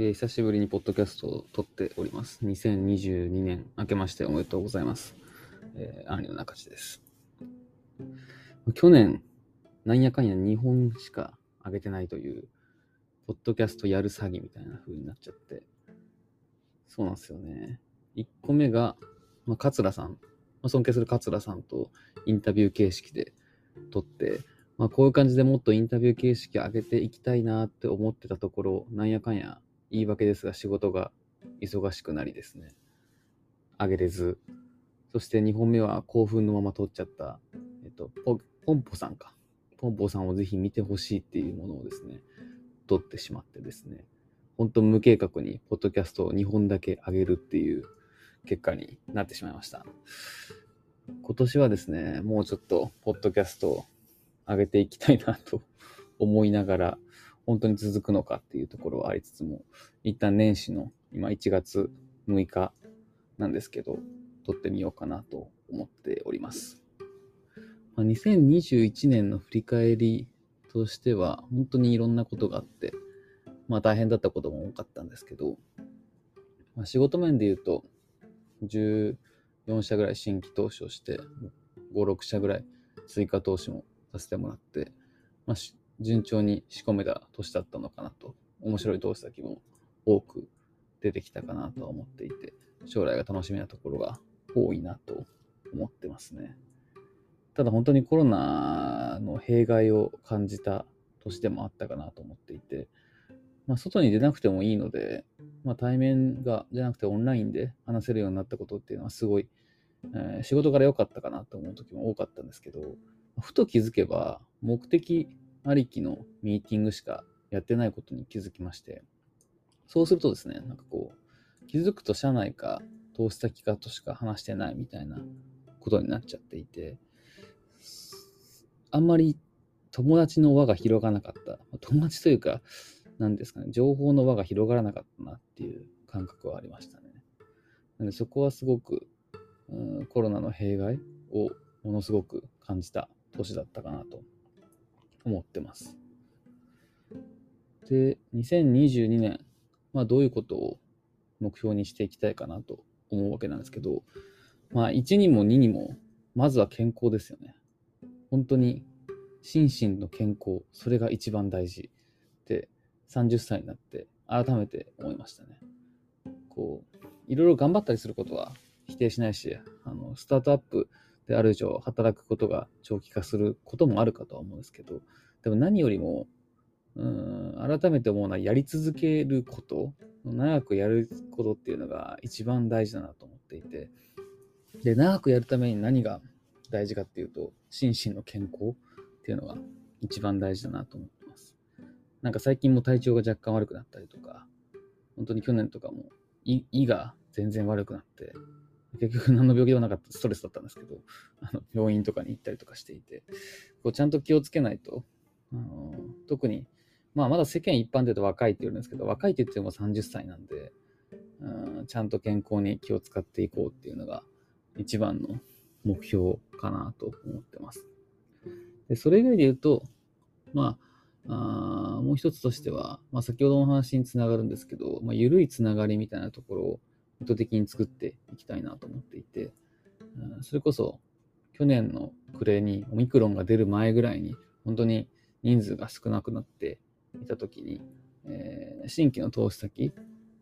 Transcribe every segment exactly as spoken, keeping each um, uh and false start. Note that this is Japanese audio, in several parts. えー、久しぶりにポッドキャストを撮っております。にせんにじゅうにねん明けましておめでとうございます。えー、アンリの中地です。去年、なんやかんやにほんしか上げてないという、ポッドキャストやる詐欺みたいな風になっちゃって。そうなんですよね。いっこめが、まあ、桂さん、まあ、尊敬する桂さんとインタビュー形式で撮って、まあ、こういう感じでもっとインタビュー形式上げていきたいなって思ってたところ、なんやかんや、言い訳ですが仕事が忙しくなりですね、あげれず、そしてにほんめは興奮のまま撮っちゃった、えっと、ポ, ポンポさんかポンポさんをぜひ見てほしいっていうものをですね撮ってしまってですね、本当無計画にポッドキャストをにほんだけ上げるっていう結果になってしまいました。今年はですね、もうちょっとポッドキャストを上げていきたいなと思いながら、本当に続くのかっていうところはありつつも、一旦年始の今いちがつむいかなんですけど、撮ってみようかなと思っております。まあ、にせんにじゅういちねんの振り返りとしては、本当にいろんなことがあって、まあ大変だったことも多かったんですけど、まあ、仕事面で言うと、じゅうよんしゃぐらい新規投資をして、ご、ろくしゃぐらい追加投資もさせてもらって、まあ順調に仕込めた年だったのかなと、面白い投資先も多く出てきたかなとは思っていて、将来が楽しみなところが多いなと思ってますね。ただ本当にコロナの弊害を感じた年でもあったかなと思っていて、まあ、外に出なくてもいいので、まあ、対面がじゃなくてオンラインで話せるようになったことっていうのはすごい、えー、仕事から良かったかなと思う時も多かったんですけど、ふと気づけば目的ありきのミーティングしかやってないことに気づきまして、そうするとですね、なんかこう気づくと社内か投資先かとしか話してないみたいなことになっちゃっていて、あんまり友達の輪が広がらなかった、友達というか何ですかね、情報の輪が広がらなかったなっていう感覚はありましたね。なのでそこはすごくうんコロナの弊害をものすごく感じた年だったかなと思ってます。で、にせんにじゅうにねん、まあ、どういうことを目標にしていきたいかなと思うわけなんですけど、まあ、いちにもににも、まずは健康ですよね。本当に心身の健康、それが一番大事ってさんじゅっさいになって改めて思いましたね。こういろいろ頑張ったりすることは否定しないし、あのスタートアップである以上働くことが長期化することもあるかとは思うんですけど、でも何よりもうーん改めて思うのはやり続けること、長くやることっていうのが一番大事だなと思っていて、で長くやるために何が大事かっていうと、心身の健康っていうのが一番大事だなと思ってます。なんか最近も体調が若干悪くなったりとか、本当に去年とかも胃が全然悪くなって、結局何の病気でもなかった、ストレスだったんですけど、あの病院とかに行ったりとかしていて、こうちゃんと気をつけないと、あの特に、まあ、まだ世間一般で言うと若いって言うんですけど、若いって言ってもさんじゅっさいなんで、うん、ちゃんと健康に気を使っていこうっていうのが一番の目標かなと思ってます。でそれ以外で言うと、まあ、あもう一つとしては、まあ、先ほどの話につながるんですけど、まあ、緩いつながりみたいなところを意図的に作っていきたいなと思っていて、それこそ去年の暮れにオミクロンが出る前ぐらいに本当に人数が少なくなっていた時に、えー、新規の投資先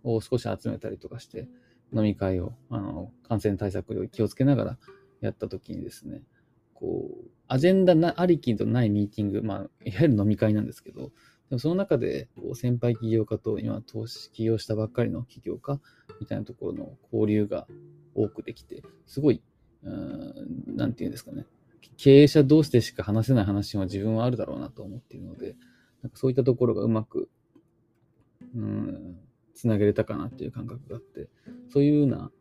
を少し集めたりとかして飲み会をあの感染対策を気をつけながらやった時にですね、こうアジェンダなありきとないミーティング、まあ、いわゆる飲み会なんですけど、でもその中でこう先輩起業家と今投資起業したばっかりの起業家みたいなところの交流が多くできて、すごい、うーん、なんていうんですかね、経営者同士でしか話せない話も自分はあるだろうなと思っているので、なんかそういったところがうまくうーんつなげれたかなっていう感覚があって、そういうような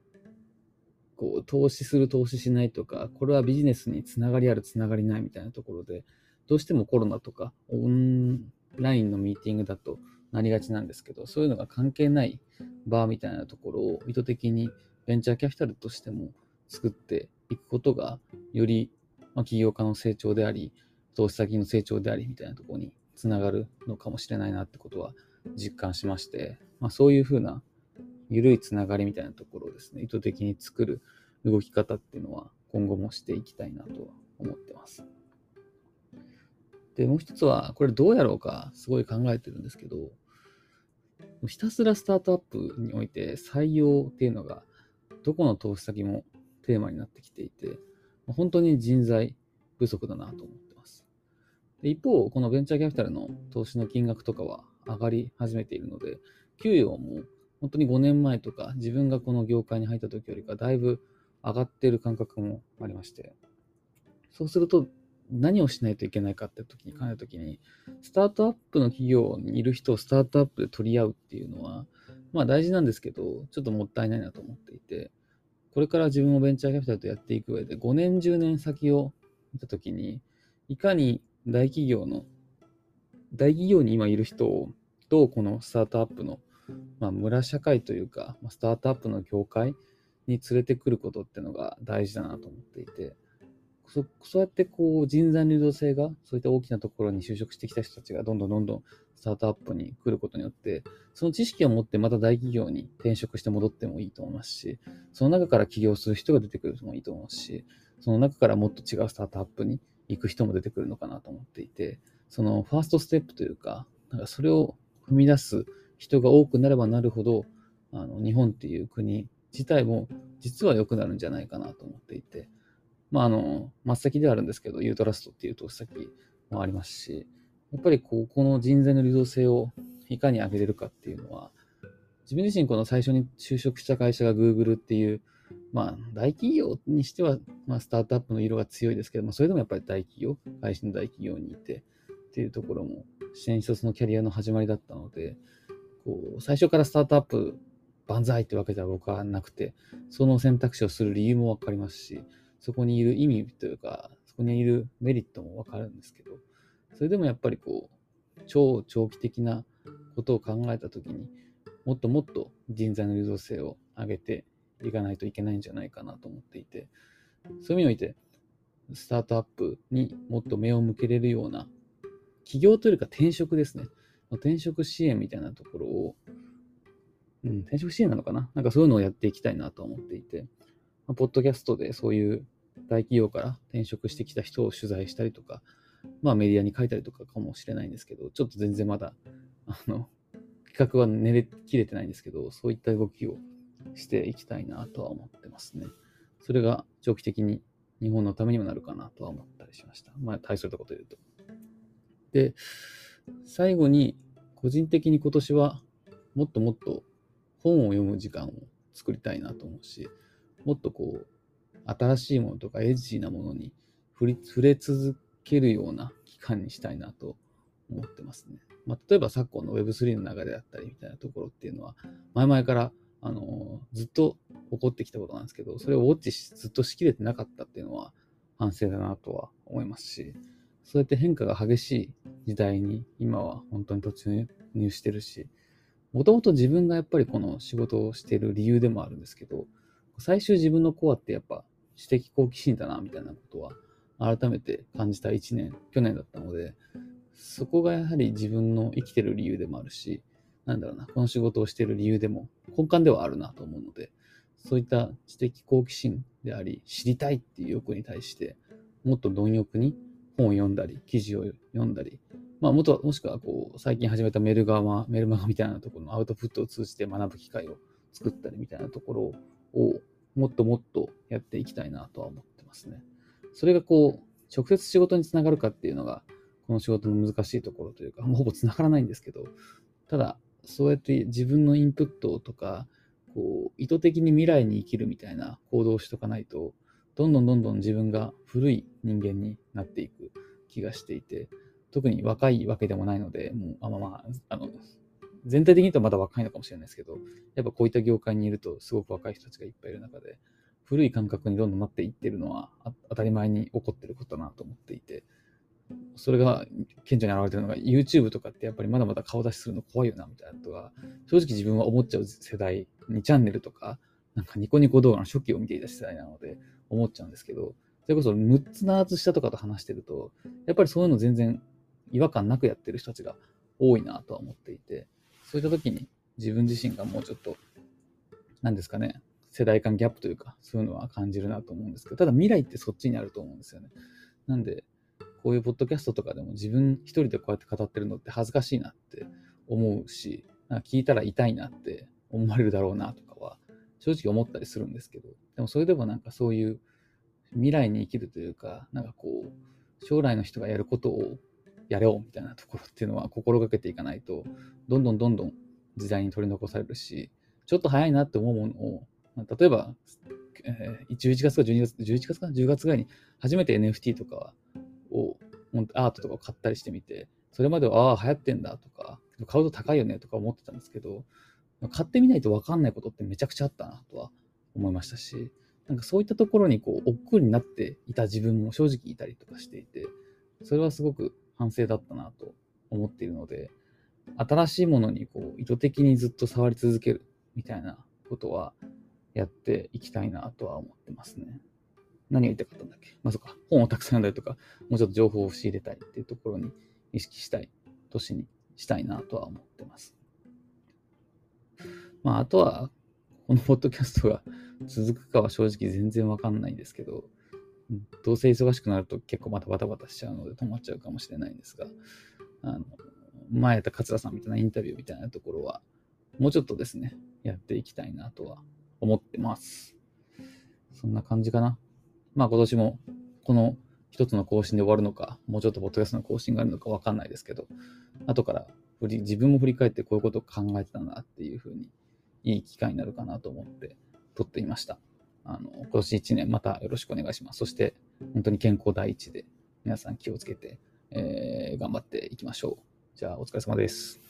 こう投資する投資しないとか、これはビジネスにつながりあるつながりないみたいなところで、どうしてもコロナとかオンラインのミーティングだとなりがちなんですけど、そういうのが関係ないバーみたいなところを意図的にベンチャーキャピタルとしても作っていくことが、より起業家の成長であり投資先の成長でありみたいなところにつながるのかもしれないなってことは実感しまして、まあ、そういうふうな緩いつながりみたいなところをですね、意図的に作る動き方っていうのは今後もしていきたいなと思ってます。で、もう一つは、これどうやろうかすごい考えてるんですけど、ひたすらスタートアップにおいて採用っていうのがどこの投資先もテーマになってきていて、本当に人材不足だなと思ってます。で、一方、このベンチャーキャピタルの投資の金額とかは上がり始めているので、給与も本当にごねんまえとか自分がこの業界に入った時よりかだいぶ上がっている感覚もありまして、そうすると何をしないといけないかって時に考えるときに、スタートアップの企業にいる人をスタートアップで取り合うっていうのはまあ大事なんですけど、ちょっともったいないなと思っていて、これから自分もベンチャーキャピタルとやっていく上でごねんじゅうねんさきを見たときに、いかに大企業の大企業に今いる人をどうこのスタートアップのまあ、村社会というかスタートアップの業界に連れてくることっていうのが大事だなと思っていて、 そ, そうやってこう人材流動性がそういった大きなところに就職してきた人たちがどんどんどんどんスタートアップに来ることによって、その知識を持ってまた大企業に転職して戻ってもいいと思いますし、その中から起業する人が出てくるのもいいと思うし、その中からもっと違うスタートアップに行く人も出てくるのかなと思っていて、そのファーストステップというか、なんかそれを踏み出す人が多くなればなるほど、あの日本っていう国自体も実は良くなるんじゃないかなと思っていて、まああの真っ先ではあるんですけど、ユートラストっていう投資先もありますし、やっぱりここの人材の流動性をいかに上げれるかっていうのは、自分自身この最初に就職した会社が Google っていう、まあ大企業にしては、まあ、スタートアップの色が強いですけども、それでもやっぱり大企業、会社の大企業にいてっていうところも新卒のキャリアの始まりだったので、最初からスタートアップ万歳ってわけでは僕はなくて、その選択肢をする理由もわかりますし、そこにいる意味というか、そこにいるメリットもわかるんですけど、それでもやっぱりこう超長期的なことを考えたときに、もっともっと人材の流動性を上げていかないといけないんじゃないかなと思っていて、そういう意味においてスタートアップにもっと目を向けれるような、起業というか転職ですね、転職支援みたいなところを、うん、転職支援なのかな、なんかそういうのをやっていきたいなと思っていて、まあ、ポッドキャストでそういう大企業から転職してきた人を取材したりとか、まあメディアに書いたりとかかもしれないんですけど、ちょっと全然まだあの企画は練り切れてないんですけど、そういった動きをしていきたいなとは思ってますね。それが長期的に日本のためにもなるかなとは思ったりしました。まあ大それたこと言うと。で、最後に個人的に今年はもっともっと本を読む時間を作りたいなと思うし、もっとこう新しいものとかエッジーなものに触れ、触れ続けるような期間にしたいなと思ってますね。まあ、例えば昨今の ウェブスリー の流れだったりみたいなところっていうのは前々からあのずっと起こってきたことなんですけど、それをウォッチしずっとしきれてなかったっていうのは反省だなとは思いますし、そうやって変化が激しい時代に今は本当に突入してるし、もともと自分がやっぱりこの仕事をしている理由でもあるんですけど、最終自分のコアってやっぱ知的好奇心だなみたいなことは改めて感じたいちねん、去年だったので、そこがやはり自分の生きてる理由でもあるし、なんだろうな、この仕事をしている理由でも根幹ではあるなと思うので、そういった知的好奇心であり、知りたいっていう欲に対してもっと貪欲に本を読んだり、記事を読んだり、まあ、もしくはこう最近始めたメルガマ、メルマガみたいなところのアウトプットを通じて学ぶ機会を作ったりみたいなところをもっともっとやっていきたいなとは思ってますね。それがこう直接仕事につながるかっていうのがこの仕事の難しいところというか、もうほぼつながらないんですけど、ただそうやって自分のインプットとかこう意図的に未来に生きるみたいな行動をしとかないと、どんどんどんどん自分が古い人間になっていく気がしていて、特に若いわけでもないので、もうあまあまあ、あの全体的に言うとまだ若いのかもしれないですけど、やっぱこういった業界にいるとすごく若い人たちがいっぱいいる中で、古い感覚にどんどんなっていってるのは当たり前に起こってることだなと思っていて、それが顕著に現れてるのが YouTube とかってやっぱりまだまだ顔出しするの怖いよなみたいなことが正直自分は思っちゃう世代、にチャンネルとか、なんかニコニコ動画の初期を見ていた世代なので思っちゃうんですけど、それこそむっつななつ下とかと話してると、やっぱりそういうの全然違和感なくやってる人たちが多いなとは思っていて、そういった時に自分自身がもうちょっと何ですかね、世代間ギャップというか、そういうのは感じるなと思うんですけど、ただ未来ってそっちにあると思うんですよね。なんでこういうポッドキャストとかでも自分一人でこうやって語ってるのって恥ずかしいなって思うし、なんか聞いたら痛いなって思われるだろうなとかは正直思ったりするんですけど、でもそれでもなんかそういう未来に生きるというか、なんかこう将来の人がやることをやれよみたいなところっていうのは心がけていかないと、どんどんどんどん時代に取り残されるし、ちょっと早いなって思うものを、例えば、えー、じゅういちがつかじゅうにがつ、じゅういちがつかじゅうがつぐらいに初めて エヌエフティー とかを、アートとかを買ったりしてみて、それまではああ流行ってんだとか、買うと高いよねとか思ってたんですけど、買ってみないと分かんないことってめちゃくちゃあったなとは思いましたし、なんかそういったところにこう億劫になっていた自分も正直いたりとかしていて、それはすごく反省だったなと思っているので、新しいものにこう意図的にずっと触り続けるみたいなことはやっていきたいなとは思ってますね。何が言いたかったんだっけ、まあ、そうか、本をたくさん読んだりとか、もうちょっと情報を仕入れたいっていうところに意識したい年にしたいなとは思ってます。まあ、あとはこのポッドキャストが続くかは正直全然わかんないんですけど、どうせ忙しくなると結構またバタバタしちゃうので止まっちゃうかもしれないんですが、あの前やった桂さんみたいなインタビューみたいなところはもうちょっとですね、やっていきたいなとは思ってます。そんな感じかな。まあ今年もこの一つの更新で終わるのか、もうちょっとポッドキャストの更新があるのかわかんないですけど、後から振り自分も振り返ってこういうことを考えてたなっていうふうに、いい機会になるかなと思って撮ってみました。あの今年いちねんまたよろしくお願いします。そして本当に健康第一で皆さん気をつけて、えー、頑張っていきましょう。じゃあお疲れ様です。